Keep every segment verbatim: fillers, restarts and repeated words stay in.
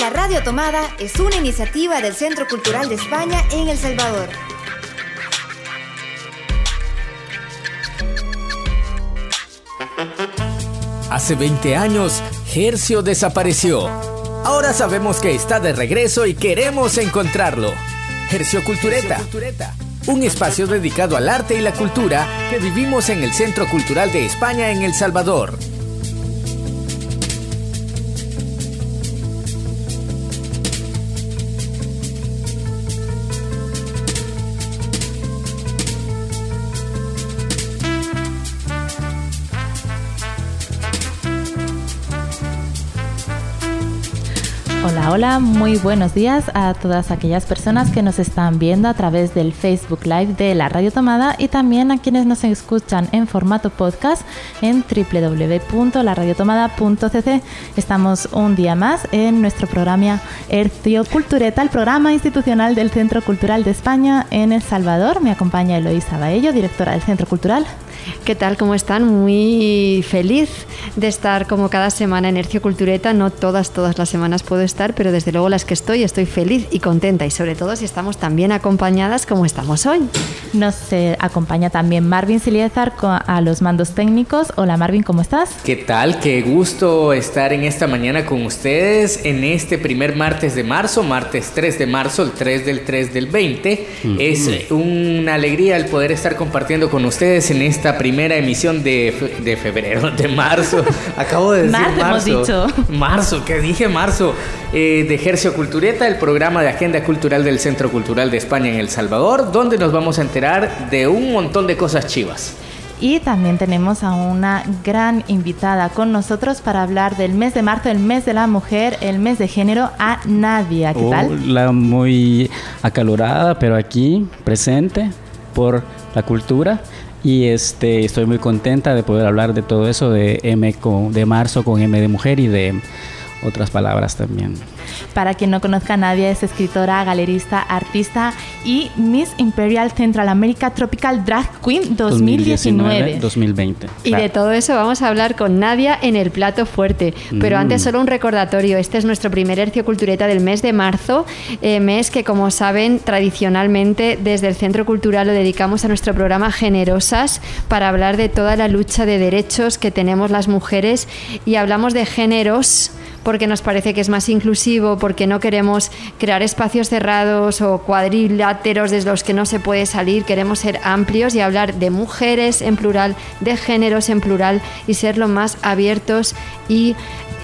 La Radio Tomada es una iniciativa del Centro Cultural de España en El Salvador. Hace veinte años, Herzio desapareció. Ahora sabemos que está de regreso y queremos encontrarlo. Herzio Cultureta, un espacio dedicado al arte y la cultura que vivimos en el Centro Cultural de España en El Salvador. Hola, muy buenos días a todas aquellas personas que nos están viendo a través del Facebook Live de La Radio Tomada y también a quienes nos escuchan en formato podcast en doble u doble u doble u punto la radio tomada punto c c. Estamos un día más en nuestro programa Herzio Cultureta, el programa institucional del Centro Cultural de España en El Salvador. Me acompaña Eloísa Baello, directora del Centro Cultural. ¿Qué tal? ¿Cómo están? Muy feliz de estar como cada semana en Herzio Cultureta. No todas, todas las semanas puedo estar, pero desde luego las que estoy, estoy feliz y contenta. Y sobre todo si estamos también acompañadas como estamos hoy. Nos eh, acompaña también Marvin Siliézar a los mandos técnicos. Hola Marvin, ¿cómo estás? ¿Qué tal? Qué gusto estar en esta mañana con ustedes en este primer martes de marzo, martes tres de marzo, el tres del tres del veinte. Mm-hmm. Es una alegría el poder estar compartiendo con ustedes en esta primera emisión de, fe- de febrero, de marzo, acabo de decir marzo, marzo, hemos dicho. marzo que dije marzo, eh, de Herzio Cultureta, el programa de agenda cultural del Centro Cultural de España en El Salvador, donde nos vamos a enterar de un montón de cosas chivas. Y también tenemos a una gran invitada con nosotros para hablar del mes de marzo, el mes de la mujer, el mes de género, a Nadia. ¿Qué tal? Hola, muy acalorada, pero aquí, presente, por la cultura. Y este, estoy muy contenta de poder hablar de todo eso, de M con, de marzo con M de mujer y de otras palabras también. Para quien no conozca a Nadia, es escritora, galerista, artista y Miss Imperial Central América Tropical Drag Queen dos mil diecinueve dos mil veinte. Y de todo eso vamos a hablar con Nadia en el plato fuerte. Pero mm. antes solo un recordatorio. Este es nuestro primer Herzio Cultureta del mes de marzo, eh, mes que, como saben, tradicionalmente desde el Centro Cultural lo dedicamos a nuestro programa Generosas para hablar de toda la lucha de derechos que tenemos las mujeres, y hablamos de géneros porque nos parece que es más inclusivo, porque no queremos crear espacios cerrados o cuadriláteros desde los que no se puede salir. Queremos ser amplios y hablar de mujeres en plural, de géneros en plural, y ser lo más abiertos y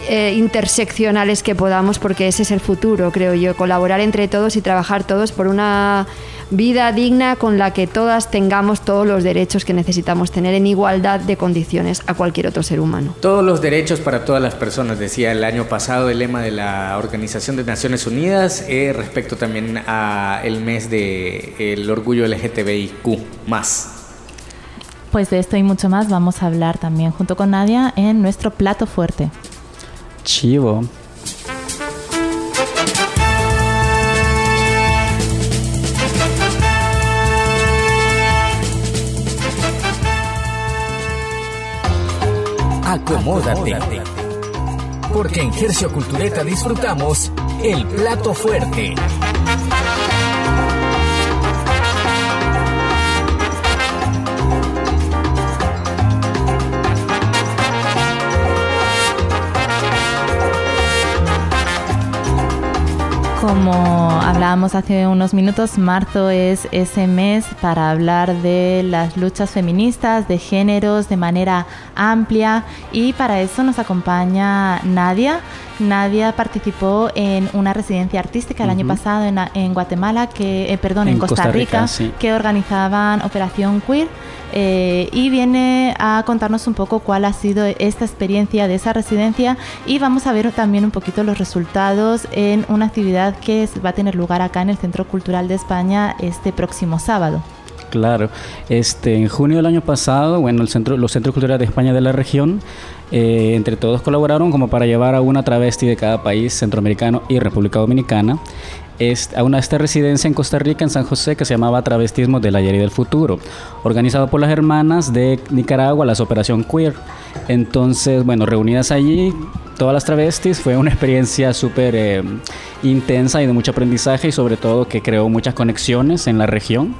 eh, interseccionales que podamos, porque ese es el futuro, creo yo, colaborar entre todos y trabajar todos por una vida digna con la que todas tengamos todos los derechos que necesitamos tener en igualdad de condiciones a cualquier otro ser humano. Todos los derechos para todas las personas, decía el año pasado el lema de la Organización de Naciones Unidas, eh, respecto también a el mes de el orgullo L G T B I Q más. Pues de esto y mucho más vamos a hablar también junto con Nadia en nuestro plato fuerte. Chivo. Acomódate, porque en Herzio Cultureta disfrutamos el plato fuerte. Como hablábamos hace unos minutos, marzo es ese mes para hablar de las luchas feministas, de géneros, de manera amplia, y para eso nos acompaña Nadia. Nadia participó en una residencia artística el uh-huh. año pasado en, en Guatemala, que, eh, perdón, en, en Costa, Costa Rica, Rica sí. que organizaban Operación Queer. Eh, y viene a contarnos un poco cuál ha sido esta experiencia de esa residencia, y vamos a ver también un poquito los resultados en una actividad que va a tener lugar acá en el Centro Cultural de España este próximo sábado. Claro, este, en junio del año pasado, bueno, el centro, los Centros Culturales de España de la región, eh, entre todos colaboraron como para llevar a una travesti de cada país centroamericano y República Dominicana. a una, esta residencia en Costa Rica, en San José, que se llamaba Travestismos del Ayer y del Futuro, organizado por las hermanas de Nicaragua, las Operación Queer. Entonces, bueno, reunidas allí, todas las travestis, fue una experiencia súper eh, intensa y de mucho aprendizaje, y sobre todo que creó muchas conexiones en la región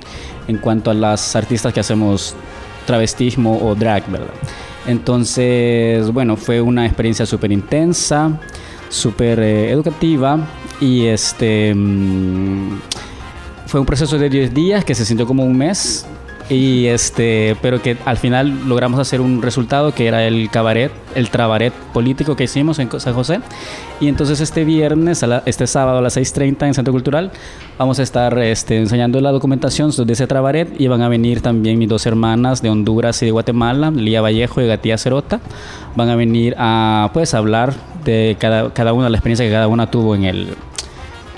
en cuanto a las artistas que hacemos travestismo o drag, ¿verdad? Entonces, bueno, fue una experiencia súper intensa, súper eh, educativa, y este mmm, fue un proceso de diez días que se sintió como un mes, y este, pero que al final logramos hacer un resultado que era el cabaret, el trabaret político que hicimos en San José. Y entonces este viernes, a la, este sábado a las seis treinta en Centro Cultural vamos a estar este, enseñando la documentación de ese trabaret, y van a venir también mis dos hermanas de Honduras y de Guatemala, Lía Vallejo y Gaitía Zerota. Van a venir a pues hablar de cada, cada una, la experiencia que cada una tuvo en el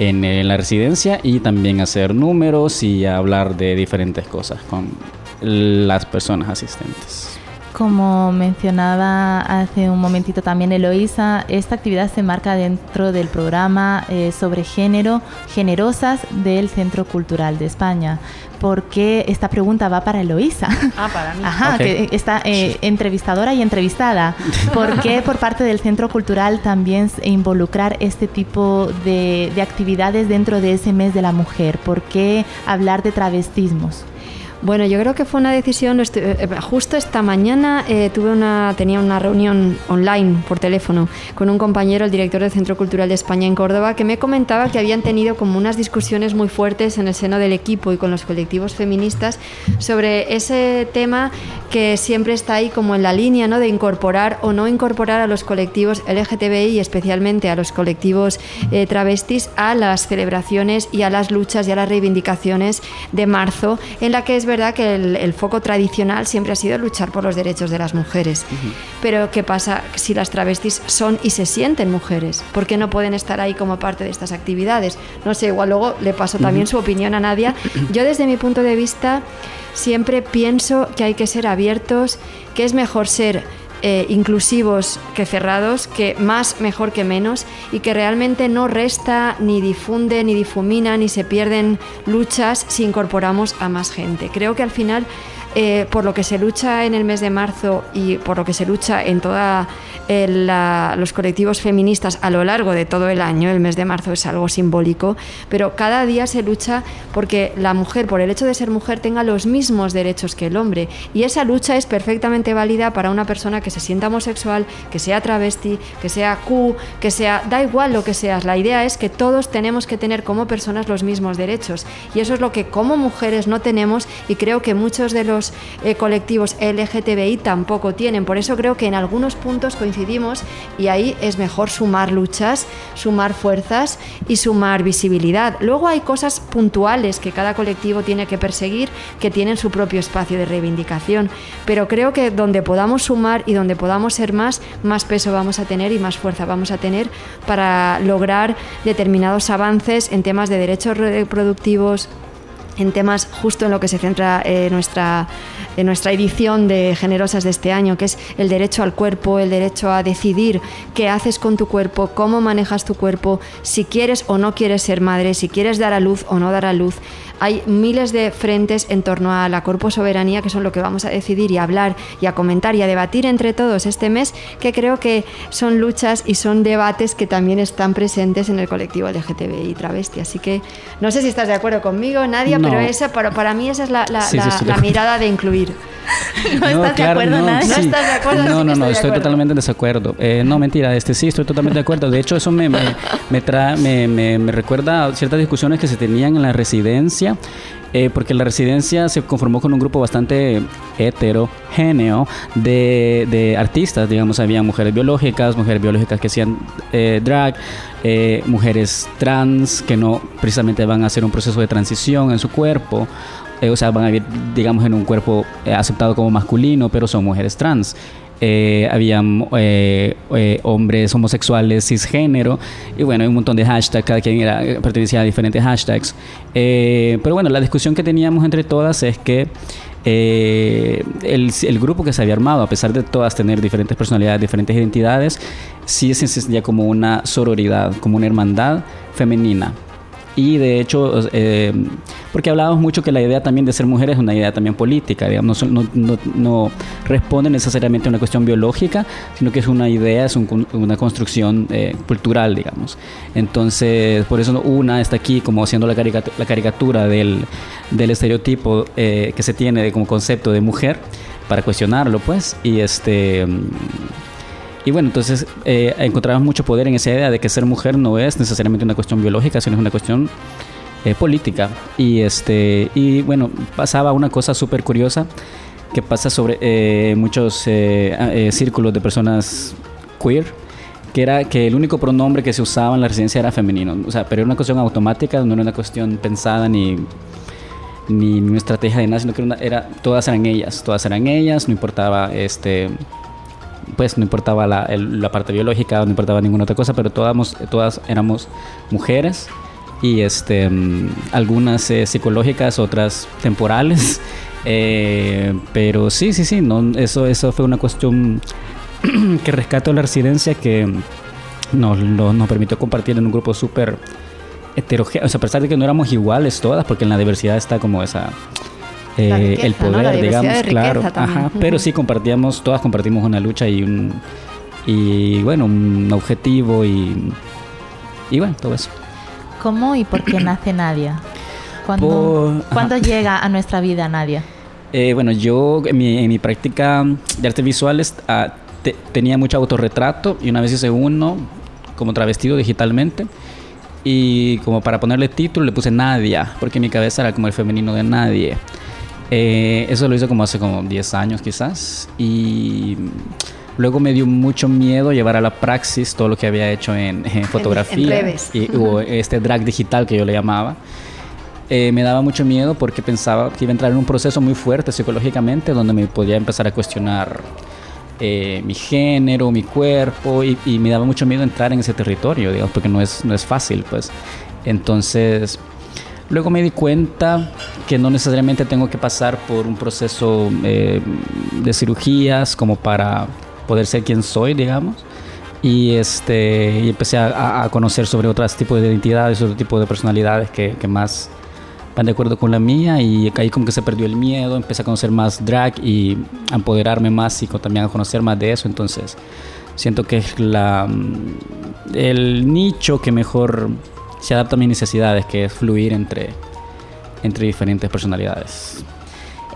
en la residencia, y también hacer números y hablar de diferentes cosas con las personas asistentes. Como mencionaba hace un momentito también Eloísa, esta actividad se marca dentro del programa eh, sobre género, Generosas, del Centro Cultural de España. Porque esta pregunta va para Eloísa. Ah, para mí. Ajá, okay. Que está eh, entrevistadora y entrevistada. ¿Por qué por parte del Centro Cultural también involucrar este tipo de, de actividades dentro de ese mes de la mujer? ¿Por qué hablar de travestismos? Bueno, yo creo que fue una decisión, justo esta mañana eh, tuve una, tenía una reunión online por teléfono con un compañero, el director del Centro Cultural de España en Córdoba, que me comentaba que habían tenido como unas discusiones muy fuertes en el seno del equipo y con los colectivos feministas sobre ese tema que siempre está ahí como en la línea, ¿no?, de incorporar o no incorporar a los colectivos L G T B I y especialmente a los colectivos eh, travestis a las celebraciones y a las luchas y a las reivindicaciones de marzo, en la que es Es verdad que el, el foco tradicional siempre ha sido luchar por los derechos de las mujeres. Uh-huh. Pero ¿qué pasa si las travestis son y se sienten mujeres? ¿Por qué no pueden estar ahí como parte de estas actividades? No sé, igual luego le paso también uh-huh. su opinión a Nadia. Yo desde mi punto de vista siempre pienso que hay que ser abiertos, que es mejor ser Eh, inclusivos que cerrados, que más mejor que menos, y que realmente no resta, ni difunde, ni difumina, ni se pierden luchas si incorporamos a más gente. Creo que al final eh, por lo que se lucha en el mes de marzo y por lo que se lucha en toda eh, la, los colectivos feministas a lo largo de todo el año, el mes de marzo es algo simbólico, pero cada día se lucha porque la mujer, por el hecho de ser mujer, tenga los mismos derechos que el hombre, y esa lucha es perfectamente válida para una persona que que se sienta homosexual, que sea travesti, que sea Q, que sea... Da igual lo que seas, la idea es que todos tenemos que tener como personas los mismos derechos, y eso es lo que como mujeres no tenemos, y creo que muchos de los eh, colectivos L G T B I tampoco tienen. Por eso creo que en algunos puntos coincidimos, y ahí es mejor sumar luchas, sumar fuerzas y sumar visibilidad. Luego hay cosas puntuales que cada colectivo tiene que perseguir, que tienen su propio espacio de reivindicación, pero creo que donde podamos sumar y donde podamos ser más, más peso vamos a tener y más fuerza vamos a tener para lograr determinados avances en temas de derechos reproductivos, en temas justo en lo que se centra eh, nuestra, en nuestra edición de Generosas de este año, que es el derecho al cuerpo, el derecho a decidir qué haces con tu cuerpo, cómo manejas tu cuerpo, si quieres o no quieres ser madre, si quieres dar a luz o no dar a luz. Hay miles de frentes en torno a la Corpo Soberanía, que son lo que vamos a decidir y a hablar y a comentar y a debatir entre todos este mes, que creo que son luchas y son debates que también están presentes en el colectivo L G T B I travesti. Así que no sé si estás de acuerdo conmigo, Nadia, no. Pero esa, para, para mí esa es la, la, sí, la, sí, sí, la sí. mirada de incluir. ¿No, no estás claro, de acuerdo, no, Nadia? Sí. ¿No estás de acuerdo? No, no, no, estoy, estoy totalmente en desacuerdo. Eh, no, mentira, este sí, estoy totalmente de acuerdo. De hecho, eso me, me, me, trae, me, me, me recuerda a ciertas discusiones que se tenían en la residencia. Eh, porque la residencia se conformó con un grupo bastante heterogéneo de, de artistas, digamos, había mujeres biológicas, mujeres biológicas que hacían eh, drag, eh, mujeres trans que no precisamente van a hacer un proceso de transición en su cuerpo, eh, o sea, van a vivir, digamos, en un cuerpo aceptado como masculino, pero son mujeres trans. Eh, habían eh, eh, hombres homosexuales cisgénero, y bueno, hay un montón de hashtags, cada quien era, pertenecía a diferentes hashtags, eh, pero bueno, la discusión que teníamos entre todas es que eh, el, el grupo que se había armado, a pesar de todas tener diferentes personalidades, diferentes identidades, sí se sentía como una sororidad, como una hermandad femenina. Y de hecho, eh, porque hablábamos mucho que la idea también de ser mujer es una idea también política, digamos, no, no, no responde necesariamente a una cuestión biológica, sino que es una idea, es un, una construcción eh, cultural, digamos. Entonces, por eso una está aquí como haciendo la caricatura, la caricatura del, del estereotipo eh, que se tiene de, como concepto de mujer, para cuestionarlo, pues, y este... Y bueno, entonces eh, encontramos mucho poder en esa idea de que ser mujer no es necesariamente una cuestión biológica, sino es una cuestión eh, política. Y este y bueno, pasaba una cosa súper curiosa que pasa sobre eh, muchos eh, eh, círculos de personas queer, que era que el único pronombre que se usaba en la residencia era femenino. O sea, pero era una cuestión automática, no era una cuestión pensada ni... ni una estrategia de nada, sino que era, era, todas eran ellas, todas eran ellas, no importaba este... pues no importaba la, el, la parte biológica, no importaba ninguna otra cosa, pero todas, todas éramos mujeres y este, algunas eh, psicológicas, otras temporales, eh, pero sí, sí, sí, no, eso, eso fue una cuestión que rescató la residencia, que nos, lo, nos permitió compartir en un grupo súper heterogéneo, o sea, a pesar de que no éramos iguales todas, porque en la diversidad está como esa... Eh, riqueza, el poder, ¿no? digamos, claro, ajá, pero sí compartíamos, todas compartimos una lucha y un, y bueno, un objetivo y, y bueno, todo eso. ¿Cómo y por qué nace Nadia? ¿Cuándo, por, ¿cuándo llega a nuestra vida Nadia? Eh, bueno, yo en mi, en mi práctica de artes visuales ah, te, tenía mucho autorretrato y una vez hice uno como travestido digitalmente. Y como para ponerle título le puse Nadia, porque en mi cabeza era como el femenino de nadie. Eh, eso lo hice como hace como diez años quizás. Y luego me dio mucho miedo llevar a la praxis todo lo que había hecho en, en fotografía. En, en y, o este drag digital que yo le llamaba. Eh, me daba mucho miedo porque pensaba que iba a entrar en un proceso muy fuerte psicológicamente, donde me podía empezar a cuestionar... Eh, mi género, mi cuerpo y, y me daba mucho miedo entrar en ese territorio, digamos, porque no es, no es fácil, pues. Entonces luego me di cuenta que no necesariamente tengo que pasar por un proceso eh, de cirugías como para poder ser quien soy, digamos, y, este, y empecé a, a conocer sobre otros tipos de identidades, otro tipo de personalidades que, que más van de acuerdo con la mía, y ahí como que se perdió el miedo, empecé a conocer más drag y a empoderarme más y también a conocer más de eso. Entonces siento que es la, el nicho que mejor se adapta a mis necesidades, que es fluir entre, entre diferentes personalidades.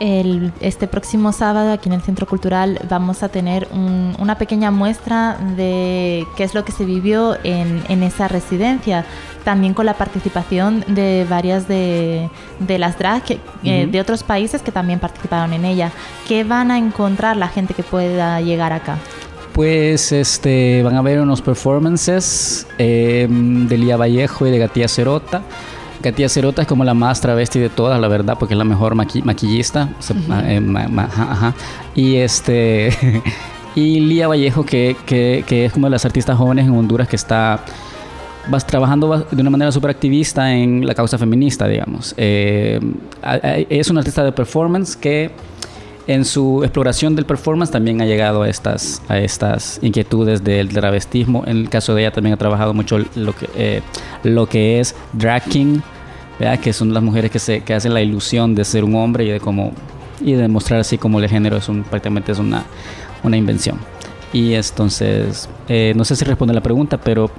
El, este próximo sábado aquí en el Centro Cultural vamos a tener un, una pequeña muestra de qué es lo que se vivió en, en esa residencia, también con la participación de varias de, de las drag que, eh, uh-huh. de otros países que también participaron en ella. ¿Qué van a encontrar la gente que pueda llegar acá? Pues este, van a ver unos performances eh, de Lía Vallejo y de Gaitía Zerota. Gaitía Zerota es como la más travesti de todas, la verdad, porque es la mejor maqui- maquillista. Uh-huh. Eh, ma- ma- ajá, ajá. Y este y Lía Vallejo, que, que, que es como de las artistas jóvenes en Honduras que está vas trabajando de una manera súper activista en la causa feminista, digamos. Eh, es una artista de performance que en su exploración del performance también ha llegado a estas, a estas inquietudes del travestismo. En el caso de ella también ha trabajado mucho lo que, eh, lo que es drag king, ¿verdad? Que son las mujeres que, se, que hacen la ilusión de ser un hombre y de, como, y de mostrar así como el género es un, prácticamente es una, una invención. Y entonces, eh, no sé si responde la pregunta, pero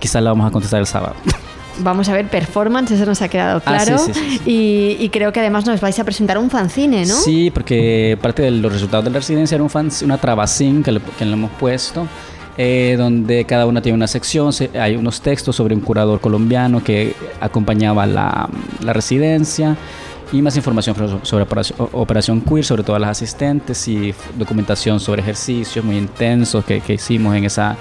quizás la vamos a contestar el sábado. Vamos a ver performance, eso nos ha quedado claro. Ah, sí, sí, sí, sí. Y, y creo que además nos vais a presentar un fanzine, ¿no? Sí, porque parte de los resultados de la residencia era un fanzine, una trabacín que le, que le hemos puesto, eh, donde cada una tiene una sección, se, hay unos textos sobre un curador colombiano que acompañaba la, la residencia y más información sobre operación, operación Queer, sobre todas las asistentes y documentación sobre ejercicios muy intensos que, que hicimos en esa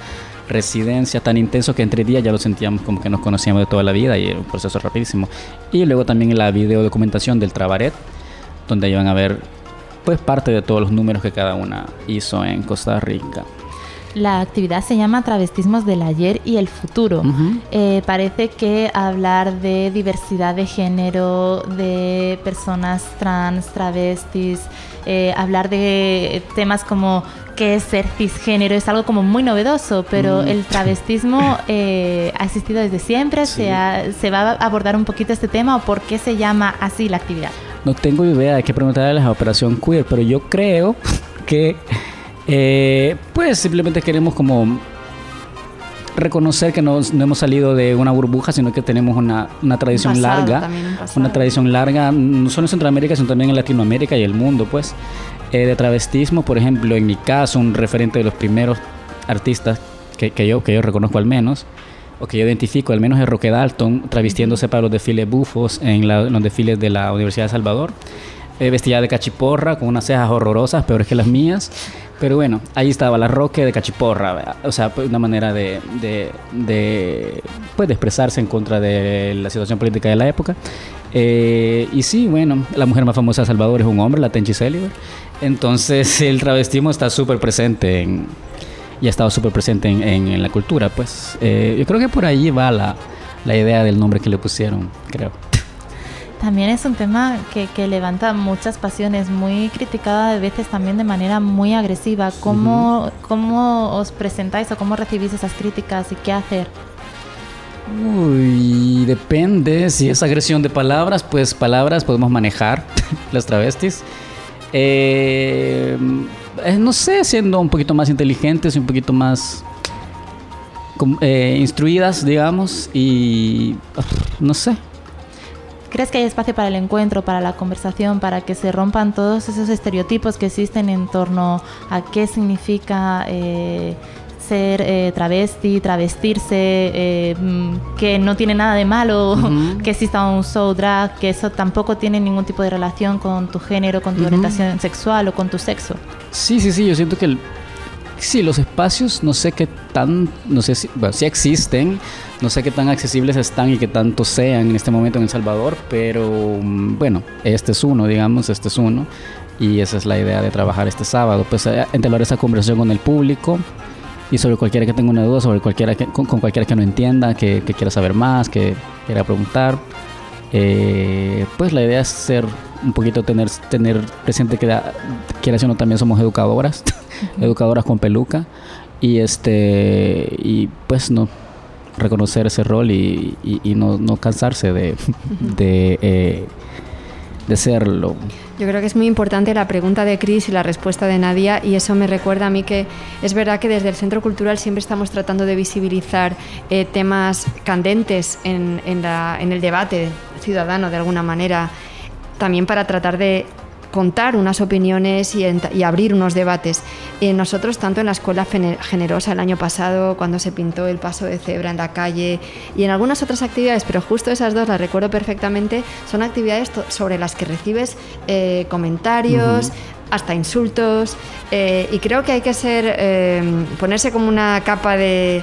residencia, tan intenso que entre días ya lo sentíamos como que nos conocíamos de toda la vida y era un proceso rapidísimo. Y luego también la videodocumentación del Trabaret, donde iban a ver pues parte de todos los números que cada una hizo en Costa Rica. La actividad se llama Travestismos del Ayer y el Futuro. Uh-huh. Eh, parece que hablar de diversidad de género, de personas trans, travestis, eh, hablar de temas como que es ser cisgénero es algo como muy novedoso, pero mm. el travestismo eh, ha existido desde siempre. Sí. Se, ha, ¿Se va a abordar un poquito este tema o por qué se llama así la actividad? No tengo idea, hay que preguntarle a la Operación Queer, pero yo creo que eh, pues simplemente queremos como reconocer que no, no hemos salido de una burbuja, sino que tenemos una, una tradición pasado, larga, también, una tradición larga, no solo en Centroamérica, sino también en Latinoamérica y el mundo, pues, eh, de travestismo. Por ejemplo, en mi caso, un referente de los primeros artistas que, que, yo, que yo reconozco al menos, o que yo identifico al menos, es Roque Dalton, travestiéndose para los desfiles bufos en, la, en los desfiles de la Universidad de Salvador, eh, vestida de cachiporra, con unas cejas horrorosas, peores que las mías. Pero bueno, ahí estaba la Roque de cachiporra, ¿verdad? O sea, pues una manera de, de, de, pues, de expresarse en contra de la situación política de la época. Eh, y sí, bueno, la mujer más famosa de Salvador es un hombre, la Tenchicelibur. Entonces el travestismo está súper presente en, y ha estado súper presente en, en, en la cultura, pues. Eh, yo creo que por ahí va la, la idea del nombre que le pusieron, creo. También es un tema que, que levanta muchas pasiones, muy criticada de veces también de manera muy agresiva. ¿Cómo, uh-huh. ¿cómo os presentáis o cómo recibís esas críticas y qué hacer? Uy, depende. Si es agresión de palabras, pues palabras podemos manejar las travestis. Eh, no sé, siendo un poquito más inteligentes y un poquito más eh, instruidas, digamos, y uh, no sé. ¿Crees que hay espacio para el encuentro, para la conversación, para que se rompan todos esos estereotipos que existen en torno a qué significa eh, ser eh, travesti, travestirse, eh, que no tiene nada de malo, uh-huh. que exista un show drag, que eso tampoco tiene ningún tipo de relación con tu género, con tu uh-huh. orientación sexual o con tu sexo? Sí, sí, sí, yo siento que el, sí, los espacios, no sé qué tan, no sé si, bueno, sí existen, no sé qué tan accesibles están y qué tanto sean en este momento en El Salvador, pero bueno, este es uno, digamos, este es uno, y esa es la idea de trabajar este sábado, pues entablar esa conversación con el público y sobre cualquiera que tenga una duda, sobre cualquiera que, con, con cualquiera que no entienda, que, que quiera saber más, que quiera preguntar, eh, pues la idea es ser un poquito tener, tener presente que quiera si no también somos educadoras. Educadoras con peluca y este y pues no reconocer ese rol y, y, y no, no cansarse de de, eh, de serlo. Yo creo que es muy importante la pregunta de Cris y la respuesta de Nadia, y eso me recuerda a mí que es verdad que desde el Centro Cultural siempre estamos tratando de visibilizar eh, temas candentes en, en, la, en el debate ciudadano de alguna manera, también para tratar de contar unas opiniones y, ent- y abrir unos debates. Eh, nosotros, tanto en la Escuela Generosa el año pasado, cuando se pintó el paso de cebra en la calle, y en algunas otras actividades, pero justo esas dos las recuerdo perfectamente, son actividades to- sobre las que recibes eh, comentarios, uh-huh. hasta insultos, eh, y creo que hay que ser eh, ponerse como una capa de...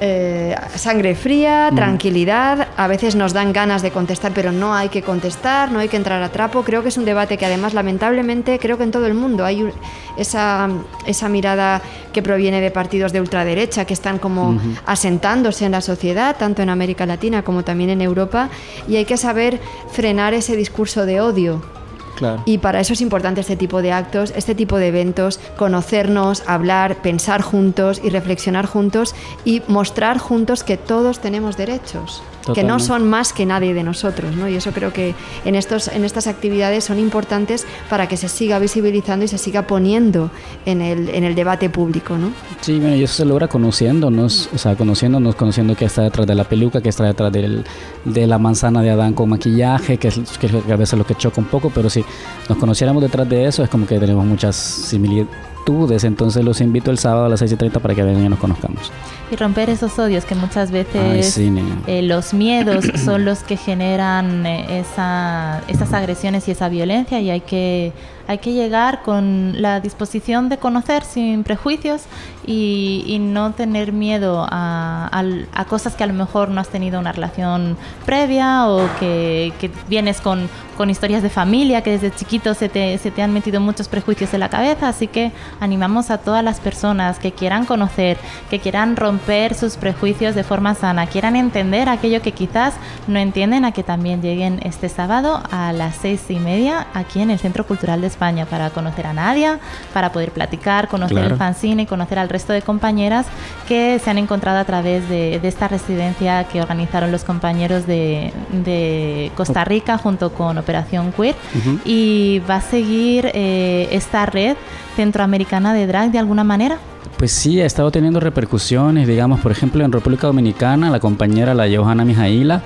Eh, sangre fría, tranquilidad. A veces nos dan ganas de contestar, pero no hay que contestar, no hay que entrar a trapo. Creo que es un debate que además, lamentablemente, creo que en todo el mundo hay un, esa, esa mirada que proviene de partidos de ultraderecha que están como uh-huh. asentándose en la sociedad, tanto en América Latina como también en Europa, y hay que saber frenar ese discurso de odio. Claro. Y para eso es importante este tipo de actos, este tipo de eventos, conocernos, hablar, pensar juntos y reflexionar juntos y mostrar juntos que todos tenemos derechos, totalmente. Que no son más que nadie de nosotros, ¿no? Y eso creo que en, estos, en estas actividades son importantes para que se siga visibilizando y se siga poniendo en el, en el debate público, ¿no? Sí, bueno, y eso se logra conociéndonos, o sea, conociéndonos, conociendo qué está detrás de la peluca, qué está detrás del, de la manzana de Adán con maquillaje, que es, que es a veces lo que choca un poco, pero sí. Nos conociéramos detrás de eso, es como que tenemos muchas similitudes. Entonces los invito el sábado a las seis y treinta para que vengan y nos conozcamos. Y romper esos odios que muchas veces Ay, sí, eh, los miedos son los que generan esa, esas agresiones y esa violencia, y hay que, hay que llegar con la disposición de conocer sin prejuicios y, y no tener miedo a, a, a cosas que a lo mejor no has tenido una relación previa o que, que vienes con, con historias de familia que desde chiquito se te, se te han metido muchos prejuicios en la cabeza. Así que animamos a todas las personas que quieran conocer, que quieran romper sus prejuicios de forma sana, quieran entender aquello que quizás no entienden, a que también lleguen este sábado a las seis y media aquí en el Centro Cultural de España España para conocer a Nadia, para poder platicar, conocer claro. el fanzine, conocer al resto de compañeras que se han encontrado a través de, de esta residencia que organizaron los compañeros de, de Costa Rica junto con Operación Queer. Uh-huh. Y va a seguir eh, esta red centroamericana de drag de alguna manera. Pues sí, ha estado teniendo repercusiones, digamos, por ejemplo, en República Dominicana, la compañera, la Johanna Mijaila,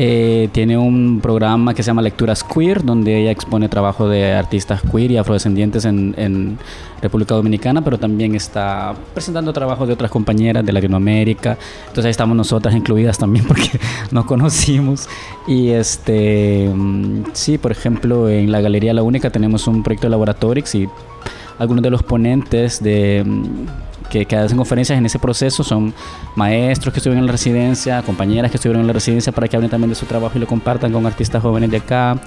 eh, tiene un programa que se llama Lecturas Queer, donde ella expone trabajo de artistas queer y afrodescendientes en, en República Dominicana, pero también está presentando trabajos de otras compañeras de Latinoamérica. Entonces ahí estamos nosotras incluidas también porque nos conocimos. Y este, sí, por ejemplo, en la Galería La Única tenemos un proyecto de Laboratorix y algunos de los ponentes de... Que, que hacen conferencias en ese proceso son maestros que estuvieron en la residencia, compañeras que estuvieron en la residencia para que hablen también de su trabajo y lo compartan con artistas jóvenes de acá.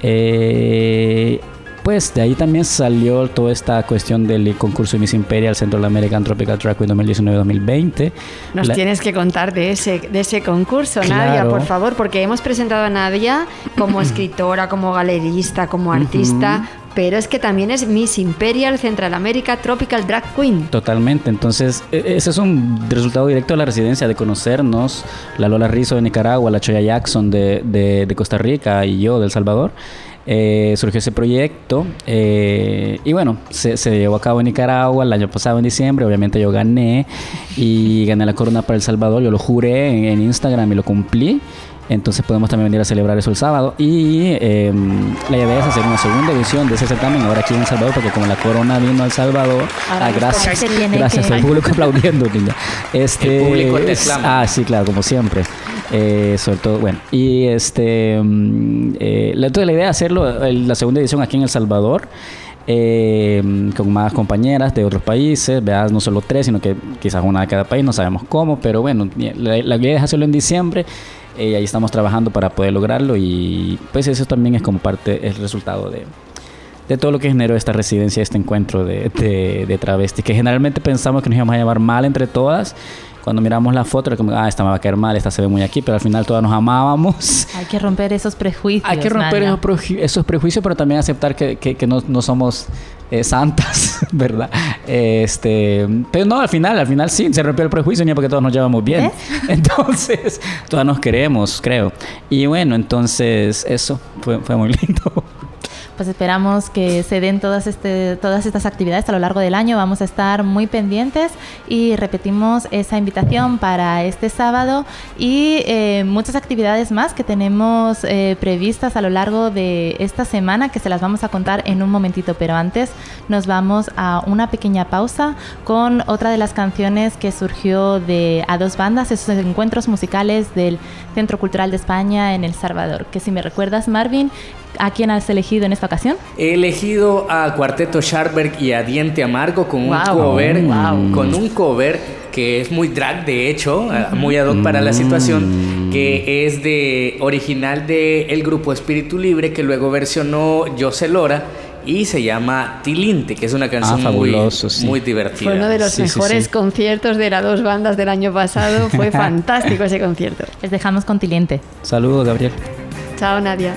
Eh, pues de ahí también salió toda esta cuestión del concurso de Miss Imperial Central América Tropical Drag Queen dos mil diecinueve dos mil veinte. Nos la... tienes que contar de ese, de ese concurso, claro. Nadia, por favor, porque hemos presentado a Nadia como escritora, como galerista, como artista... Uh-huh. Pero es que también es Miss Imperial Central América Tropical Drag Queen. Totalmente. Entonces, ese es un resultado directo de la residencia, de conocernos. La Lola Rizzo de Nicaragua, la Choya Jackson de, de, de Costa Rica y yo de El Salvador. Eh, surgió ese proyecto eh, y bueno, se, se llevó a cabo en Nicaragua el año pasado en diciembre. Obviamente yo gané y gané la corona para El Salvador. Yo lo juré en, en Instagram y lo cumplí. Entonces podemos también venir a celebrar eso el sábado. Y eh, la idea es hacer una segunda edición de ese certamen ahora aquí en El Salvador, porque como la corona vino a El Salvador, ah, gracias, gracias al público aplaudiendo, niña. Este, el público te exclama. Ah, sí, claro, como siempre. Eh, sobre todo, bueno. Y este, eh, la, entonces la idea es hacerlo, el, la segunda edición aquí en El Salvador. Eh, con más compañeras de otros países, ¿verdad? No solo tres, sino que quizás una de cada país, no sabemos cómo, pero bueno, la, la idea es hacerlo en diciembre eh, y ahí estamos trabajando para poder lograrlo y pues eso también es como parte, el resultado de, de todo lo que generó esta residencia, este encuentro de, de, de travestis, que generalmente pensamos que nos íbamos a llevar mal entre todas. Cuando miramos la foto, era como, ah, esta me va a caer mal, esta se ve muy aquí, pero al final todas nos amábamos. Hay que romper esos prejuicios. Hay que romper esos, preju- esos prejuicios, pero también aceptar que, que, que no, no somos eh, santas, ¿verdad? Este, pero no, al final, al final sí, se rompió el prejuicio, ni porque todos nos llevamos bien. ¿Eh? Entonces, todas nos queremos, creo. Y bueno, entonces, eso fue, fue muy lindo. Pues esperamos que se den todas, este, todas estas actividades a lo largo del año. Vamos a estar muy pendientes y repetimos esa invitación para este sábado y eh, muchas actividades más que tenemos eh, previstas a lo largo de esta semana que se las vamos a contar en un momentito. Pero antes nos vamos a una pequeña pausa con otra de las canciones que surgió de A Dos Bandas, esos encuentros musicales del Centro Cultural de España en El Salvador. Que si me recuerdas, Marvin, ¿a quién has elegido en esta ocasión? He elegido a Cuarteto Scharberg y a Diente Amargo con wow, un cover, wow. con un cover que es muy drag, de hecho, muy ad hoc mm. para la situación, que es de original de el grupo Espíritu Libre, que luego versionó José Lora. Y se llama Tilinte, que es una canción ah, fabuloso, muy, sí. muy divertida. Fue uno de los sí, mejores sí, sí. conciertos de las dos bandas del año pasado. Fue fantástico ese concierto. Les dejamos con Tilinte. Saludos, Gabriel. Chao, Nadia.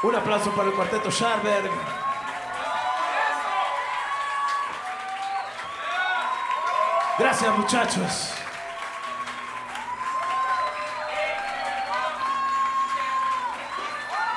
Un aplauso para el cuarteto Scharberg. Gracias, muchachos.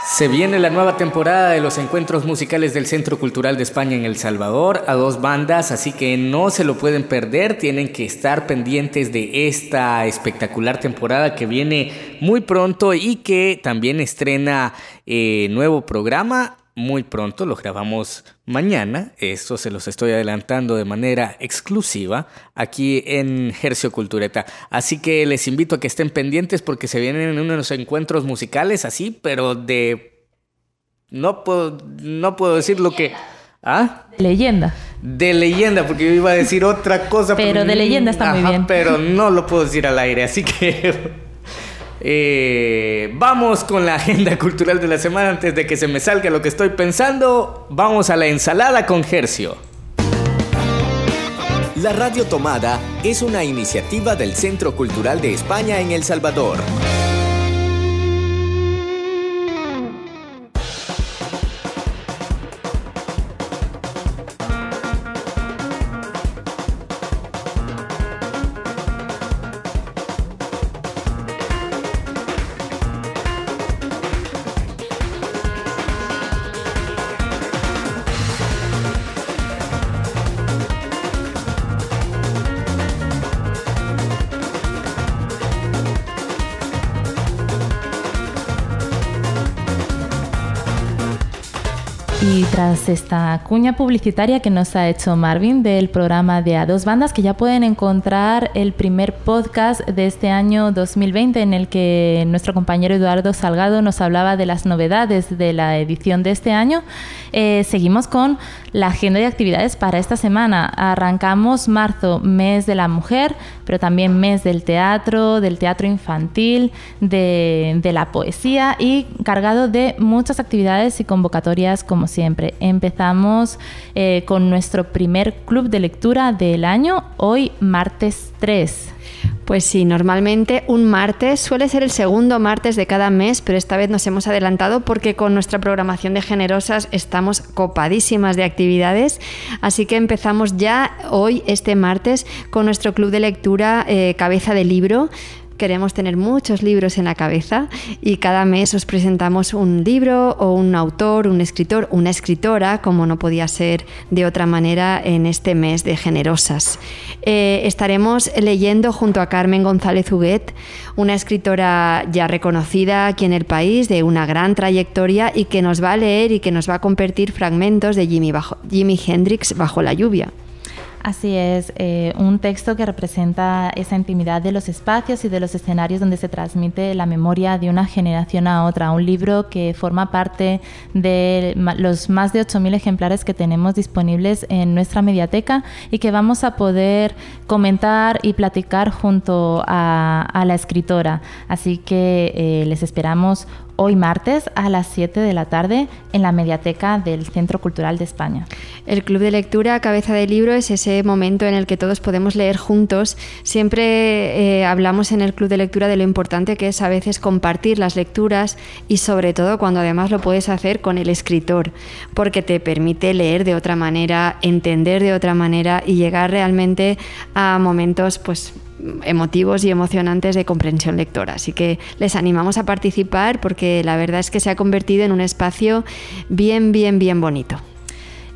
Se viene la nueva temporada de los encuentros musicales del Centro Cultural de España en El Salvador a dos bandas, así que no se lo pueden perder, tienen que estar pendientes de esta espectacular temporada que viene muy pronto y que también estrena eh, nuevo programa muy pronto, lo grabamos mañana, esto se los estoy adelantando de manera exclusiva aquí en Herzio Cultureta. Así que les invito a que estén pendientes porque se vienen unos encuentros musicales así, pero de... No puedo, no puedo decir lo que... ¿Ah? De leyenda. De leyenda, porque yo iba a decir otra cosa. Pero, pero de leyenda está, ajá, muy bien. Pero no lo puedo decir al aire, así que... Eh, vamos con la agenda cultural de la semana. Antes de que se me salga lo que estoy pensando, vamos a la ensalada con Herzio. La Radio Tomada es una iniciativa del Centro Cultural de España en El Salvador. Tras esta cuña publicitaria que nos ha hecho Marvin del programa de A Dos Bandas, que ya pueden encontrar el primer podcast de este año dos mil veinte, en el que nuestro compañero Eduardo Salgado nos hablaba de las novedades de la edición de este año, eh, seguimos con la agenda de actividades para esta semana. Arrancamos marzo, mes de la mujer, pero también mes del teatro, del teatro infantil, de, de la poesía, y cargado de muchas actividades y convocatorias como siempre. Empezamos eh, con nuestro primer club de lectura del año, hoy martes tres. Pues sí, normalmente un martes suele ser el segundo martes de cada mes, pero esta vez nos hemos adelantado porque con nuestra programación de Generosas estamos copadísimas de actividades, así que empezamos ya hoy, este martes, con nuestro club de lectura eh, Cabeza de Libro. Queremos tener muchos libros en la cabeza y cada mes os presentamos un libro o un autor, un escritor, una escritora, como no podía ser de otra manera en este mes de Generosas. Eh, estaremos leyendo junto a Carmen González Huguet, una escritora ya reconocida aquí en el país, de una gran trayectoria y que nos va a leer y que nos va a compartir fragmentos de Jimi, bajo, Jimi Hendrix bajo la lluvia. Así es, eh, un texto que representa esa intimidad de los espacios y de los escenarios donde se transmite la memoria de una generación a otra. Un libro que forma parte de los más de ocho mil ejemplares que tenemos disponibles en nuestra mediateca y que vamos a poder comentar y platicar junto a, a la escritora. Así que eh, les esperamos hoy martes a las siete de la tarde en la Mediateca del Centro Cultural de España. El Club de Lectura Cabeza de Libro es ese momento en el que todos podemos leer juntos. Siempre eh, hablamos en el Club de Lectura de lo importante que es a veces compartir las lecturas y sobre todo cuando además lo puedes hacer con el escritor, porque te permite leer de otra manera, entender de otra manera y llegar realmente a momentos pues emotivos y emocionantes de comprensión lectora. Así que les animamos a participar porque la verdad es que se ha convertido en un espacio bien, bien, bien bonito.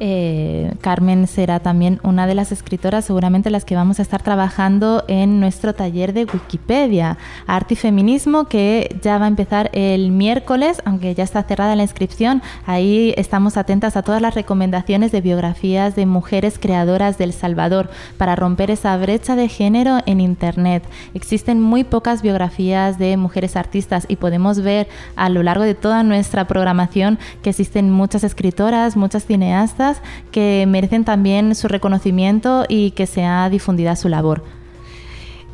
Eh, Carmen será también una de las escritoras, seguramente las que vamos a estar trabajando en nuestro taller de Wikipedia, Arte y Feminismo, que ya va a empezar el miércoles, aunque ya está cerrada la inscripción. Ahí estamos atentas a todas las recomendaciones de biografías de mujeres creadoras del Salvador para romper esa brecha de género en Internet. Existen muy pocas biografías de mujeres artistas y podemos ver a lo largo de toda nuestra programación que existen muchas escritoras, muchas cineastas, que merecen también su reconocimiento y que sea difundida su labor.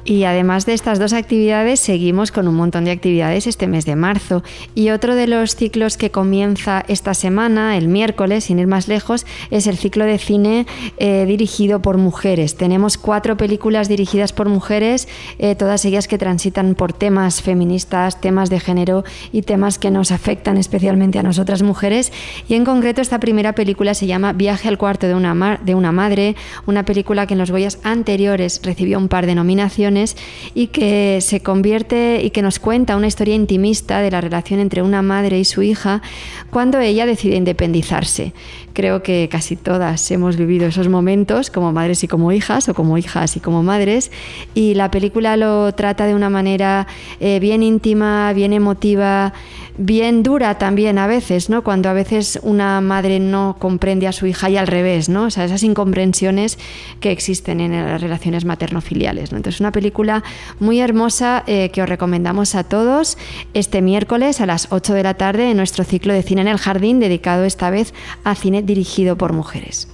Y además de estas dos actividades, seguimos con un montón de actividades este mes de marzo. Y otro de los ciclos que comienza esta semana, el miércoles, sin ir más lejos, es el ciclo de cine eh, dirigido por mujeres. Tenemos cuatro películas dirigidas por mujeres, eh, todas ellas que transitan por temas feministas, temas de género y temas que nos afectan especialmente a nosotras mujeres. Y en concreto esta primera película se llama Viaje al cuarto de una, ma- de una madre, una película que en los Goyas anteriores recibió un par de nominaciones y que se convierte y que nos cuenta una historia intimista de la relación entre una madre y su hija cuando ella decide independizarse. Creo que casi todas hemos vivido esos momentos como madres y como hijas, o como hijas y como madres, y la película lo trata de una manera eh, bien íntima, bien emotiva, bien dura también a veces, ¿no? Cuando a veces una madre no comprende a su hija y al revés, ¿no? O sea, esas incomprensiones que existen en las relaciones materno-filiales, ¿no? Entonces, una película muy hermosa eh, que os recomendamos a todos este miércoles a las ocho de la tarde en nuestro ciclo de cine en el jardín, dedicado esta vez a cine dirigido por mujeres.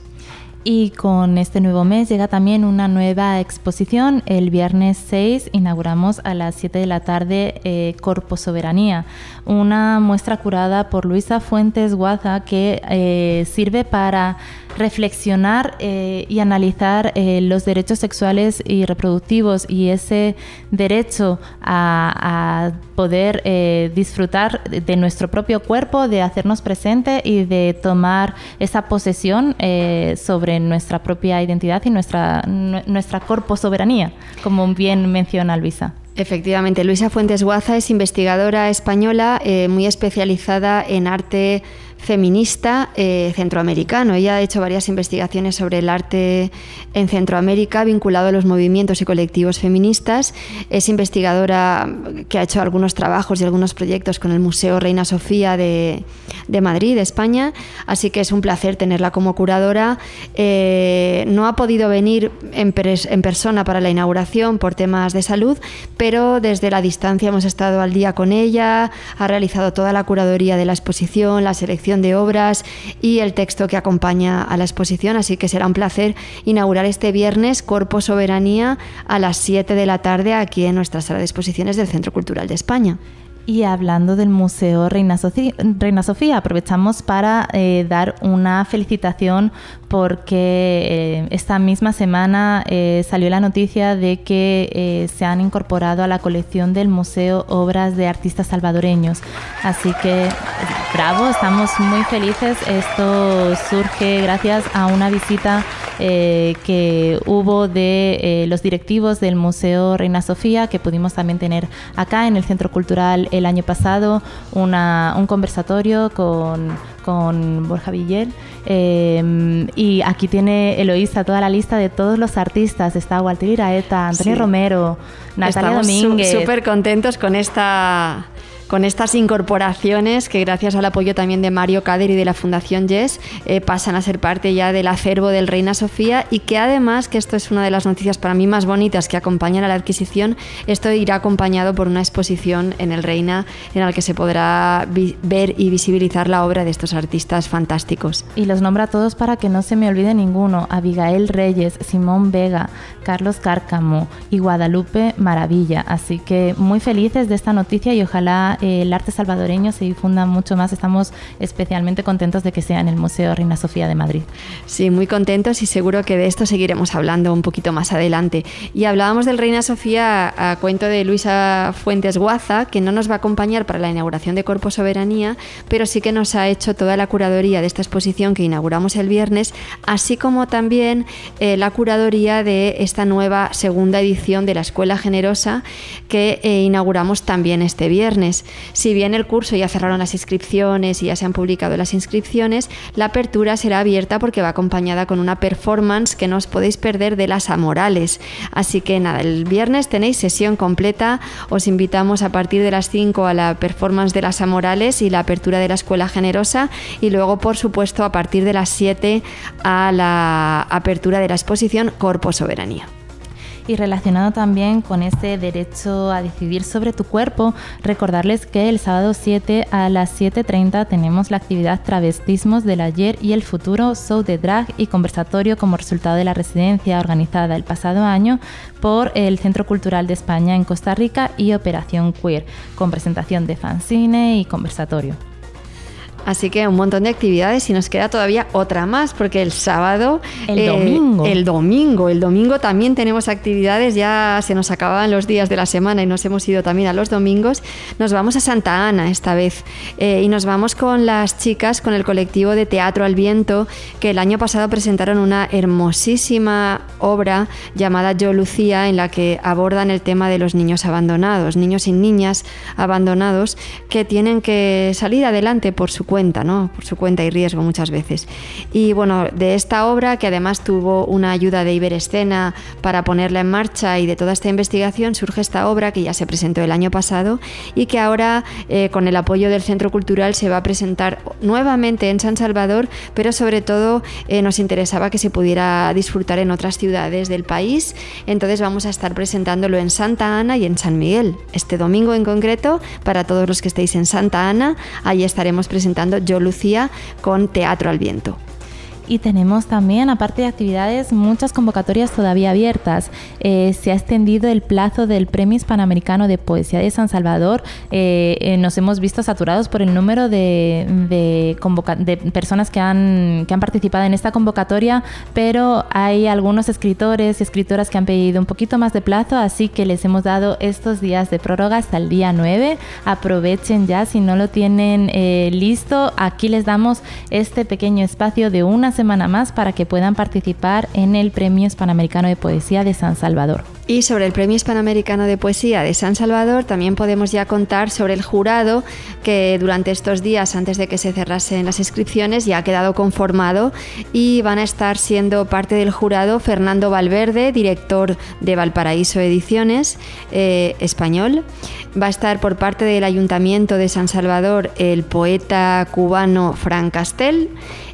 Y con este nuevo mes llega también una nueva exposición. El viernes seis inauguramos a las siete de la tarde eh, Corpo Soberanía, una muestra curada por Luisa Fuentes Guaza que eh, sirve para reflexionar eh, y analizar eh, los derechos sexuales y reproductivos y ese derecho a, a poder eh, disfrutar de nuestro propio cuerpo, de hacernos presente y de tomar esa posesión eh, sobre nuestra propia identidad y nuestra, n- nuestra corposoberanía, como bien menciona Luisa. Efectivamente, Luisa Fuentes Guaza es investigadora española eh, muy especializada en arte feminista eh, centroamericano. Ella ha hecho varias investigaciones sobre el arte en Centroamérica vinculado a los movimientos y colectivos feministas. Es investigadora que ha hecho algunos trabajos y algunos proyectos con el Museo Reina Sofía de, de Madrid, de España, así que es un placer tenerla como curadora. Eh, no ha podido venir en, pres- en persona para la inauguración por temas de salud, pero desde la distancia hemos estado al día con ella. Ha realizado toda la curaduría de la exposición, la selección de obras y el texto que acompaña a la exposición, así que será un placer inaugurar este viernes Corpo Soberanía a las siete de la tarde aquí en nuestra sala de exposiciones del Centro Cultural de España. Y hablando del Museo Reina Sofía, Reina Sofía aprovechamos para eh, dar una felicitación porque eh, esta misma semana eh, salió la noticia de que eh, se han incorporado a la colección del museo obras de artistas salvadoreños. Así que, bravo, estamos muy felices. Esto surge gracias a una visita eh, que hubo de eh, los directivos del Museo Reina Sofía, que pudimos también tener acá en el Centro Cultural el año pasado, una, un conversatorio con, con Borja Villel. Eh, y aquí tiene Eloísa toda la lista de todos los artistas. Está Walter Iraeta, Antonio sí. Romero, Natalia Estamos Domínguez. Estamos súper contentos con esta... con estas incorporaciones que, gracias al apoyo también de Mario Cader y de la Fundación Yes, eh, pasan a ser parte ya del acervo del Reina Sofía, y que además, que esto es una de las noticias para mí más bonitas que acompañan a la adquisición, esto irá acompañado por una exposición en el Reina en la que se podrá vi- ver y visibilizar la obra de estos artistas fantásticos. Y los nombro a todos para que no se me olvide ninguno: Abigail Reyes, Simón Vega, Carlos Cárcamo y Guadalupe Maravilla. Así que muy felices de esta noticia y ojalá el arte salvadoreño se difunda mucho más. Estamos especialmente contentos de que sea en el Museo Reina Sofía de Madrid. Sí, muy contentos, y seguro que de esto seguiremos hablando un poquito más adelante. Y hablábamos del Reina Sofía a cuento de Luisa Fuentes Guaza, que no nos va a acompañar para la inauguración de Corpo Soberanía, pero sí que nos ha hecho toda la curaduría de esta exposición que inauguramos el viernes, así como también eh, la curaduría de esta nueva segunda edición de la Escuela Generosa que eh, inauguramos también este viernes. Si bien el curso ya cerraron las inscripciones y ya se han publicado las inscripciones, la apertura será abierta porque va acompañada con una performance que no os podéis perder de las Amorales. Así que nada, el viernes tenéis sesión completa. Os invitamos a partir de las cinco a la performance de las Amorales y la apertura de la Escuela Generosa, y luego, por supuesto, a partir de las siete a la apertura de la exposición Corpo Soberanía. y relacionado también con ese derecho a decidir sobre tu cuerpo, recordarles que el sábado siete a las siete y media tenemos la actividad Travestismos del Ayer y el Futuro, show de drag y conversatorio como resultado de la residencia organizada el pasado año por el Centro Cultural de España en Costa Rica y Operación Queer, con presentación de fanzine y conversatorio. Así que un montón de actividades y nos queda todavía otra más, porque el sábado... El eh, domingo. El domingo. El domingo también tenemos actividades, ya se nos acababan los días de la semana y nos hemos ido también a los domingos. Nos vamos a Santa Ana esta vez eh, y nos vamos con las chicas, con el colectivo de Teatro al Viento, que el año pasado presentaron una hermosísima obra llamada Yo, Lucía, en la que abordan el tema de los niños abandonados, niños y niñas abandonados que tienen que salir adelante por su cuenta. Cuenta, ¿no? Por su cuenta y riesgo muchas veces. Y bueno, de esta obra, que además tuvo una ayuda de Iberescena para ponerla en marcha y de toda esta investigación, surge esta obra que ya se presentó el año pasado y que ahora eh, con el apoyo del Centro Cultural se va a presentar nuevamente en San Salvador, pero sobre todo eh, nos interesaba que se pudiera disfrutar en otras ciudades del país. Entonces vamos a estar presentándolo en Santa Ana y en San Miguel. Este domingo en concreto, para todos los que estéis en Santa Ana, ahí estaremos presentando Yo, Lucía, con Teatro al Viento. Y tenemos también, aparte de actividades, muchas convocatorias todavía abiertas. Eh, se ha extendido el plazo del Premio Hispanoamericano de Poesía de San Salvador. Eh, eh, nos hemos visto saturados por el número de, de, convoca- de personas que han, que han participado en esta convocatoria, pero hay algunos escritores y escritoras que han pedido un poquito más de plazo, así que les hemos dado estos días de prórroga hasta el día nueve. Aprovechen ya, si no lo tienen eh, listo, aquí les damos este pequeño espacio de unas semana más para que puedan participar en el Premio Hispanoamericano de Poesía de San Salvador. Y sobre el Premio Hispanoamericano de Poesía de San Salvador también podemos ya contar sobre el jurado, que durante estos días, antes de que se cerrasen las inscripciones, ya ha quedado conformado y van a estar siendo parte del jurado Fernando Valverde, director de Valparaíso Ediciones, eh, español. Va a estar por parte del Ayuntamiento de San Salvador el poeta cubano Fran Castel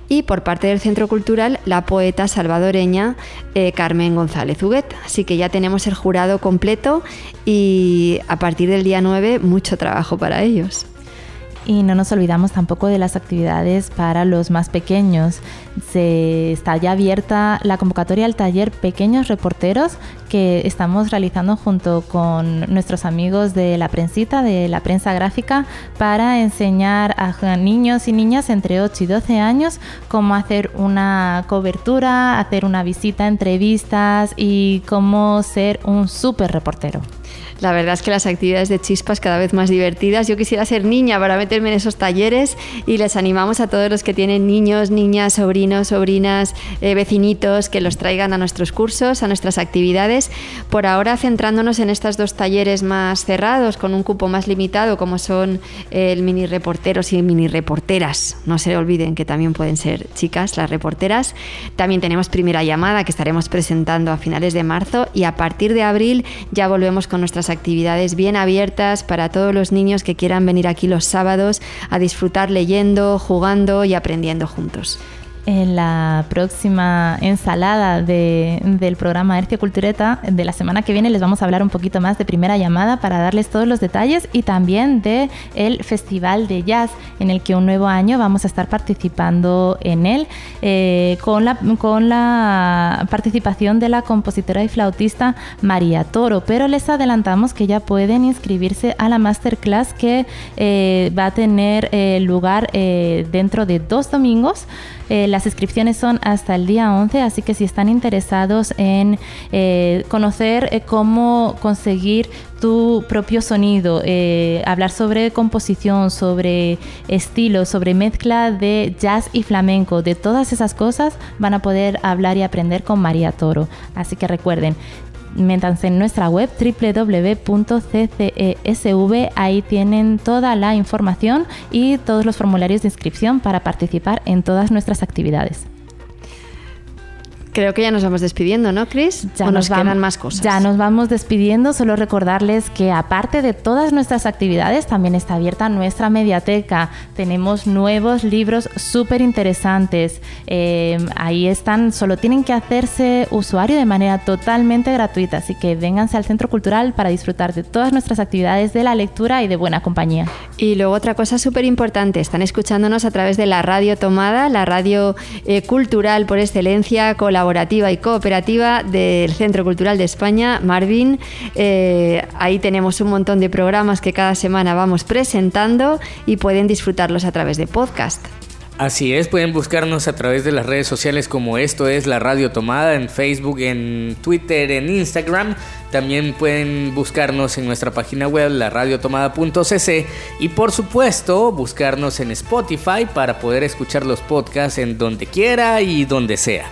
y por parte del Centro Cultural la poeta salvadoreña eh, Carmen González Huguet. Así que ya tenemos el jurado completo y a partir del día nueve mucho trabajo para ellos. Y no nos olvidamos tampoco de las actividades para los más pequeños. Se está ya abierta la convocatoria al taller Pequeños Reporteros, que estamos realizando junto con nuestros amigos de La Prensita, de la prensa gráfica, para enseñar a niños y niñas entre ocho y doce años cómo hacer una cobertura, hacer una visita, entrevistas y cómo ser un súper reportero. La verdad es que las actividades de Chispas cada vez más divertidas. Yo quisiera ser niña para meterme en esos talleres y les animamos a todos los que tienen niños, niñas, sobrinos, sobrinas, eh, vecinitos, que los traigan a nuestros cursos, a nuestras actividades. Por ahora centrándonos en estos dos talleres más cerrados, con un cupo más limitado, como son el mini reporteros y mini reporteras. No se olviden que también pueden ser chicas las reporteras. También tenemos Primera Llamada, que estaremos presentando a finales de marzo, y a partir de abril ya volvemos con nuestras actividades bien abiertas para todos los niños que quieran venir aquí los sábados a disfrutar leyendo, jugando y aprendiendo juntos. En la próxima ensalada de, del programa Herzio Cultureta de la semana que viene les vamos a hablar un poquito más de Primera Llamada para darles todos los detalles y también de el Festival de Jazz, en el que un nuevo año vamos a estar participando en él eh, con, la, con la participación de la compositora y flautista María Toro, pero les adelantamos que ya pueden inscribirse a la masterclass que eh, va a tener eh, lugar eh, dentro de dos domingos. Eh, Las inscripciones son hasta el día once, así que si están interesados en eh, conocer eh, cómo conseguir tu propio sonido, eh, hablar sobre composición, sobre estilo, sobre mezcla de jazz y flamenco, de todas esas cosas van a poder hablar y aprender con María Toro. Así que recuerden, métanse en nuestra web doble u doble u doble u punto c c e s v, ahí tienen toda la información y todos los formularios de inscripción para participar en todas nuestras actividades. Creo que ya nos vamos despidiendo, ¿no, Cris? Ya o nos, nos vamos, quedan más cosas. Ya nos vamos despidiendo. Solo recordarles que aparte de todas nuestras actividades, también está abierta nuestra mediateca. Tenemos nuevos libros súper interesantes. Eh, ahí están. Solo tienen que hacerse usuario de manera totalmente gratuita. Así que vénganse al Centro Cultural para disfrutar de todas nuestras actividades, de la lectura y de buena compañía. Y luego otra cosa súper importante. Están escuchándonos a través de la Radio Tomada, la radio eh, cultural por excelencia, colaborativa colaborativa y cooperativa del Centro Cultural de España, Marvin. Eh, ahí tenemos un montón de programas que cada semana vamos presentando y pueden disfrutarlos a través de podcast. Así es, pueden buscarnos a través de las redes sociales como Esto es la Radio Tomada, en Facebook, en Twitter, en Instagram. También pueden buscarnos en nuestra página web, la radio tomada punto c c, y por supuesto buscarnos en Spotify para poder escuchar los podcasts en donde quiera y donde sea.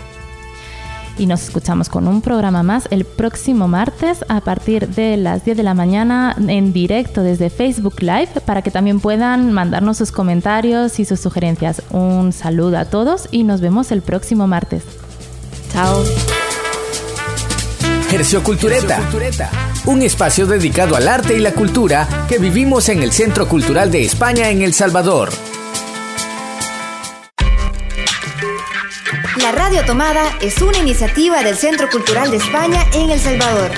Y nos escuchamos con un programa más el próximo martes a partir de las diez de la mañana en directo desde Facebook Live, para que también puedan mandarnos sus comentarios y sus sugerencias. Un saludo a todos y nos vemos el próximo martes. Chao. Herzio Cultureta, un espacio dedicado al arte y la cultura que vivimos en el Centro Cultural de España en El Salvador. La Radio Tomada es una iniciativa del Centro Cultural de España en El Salvador.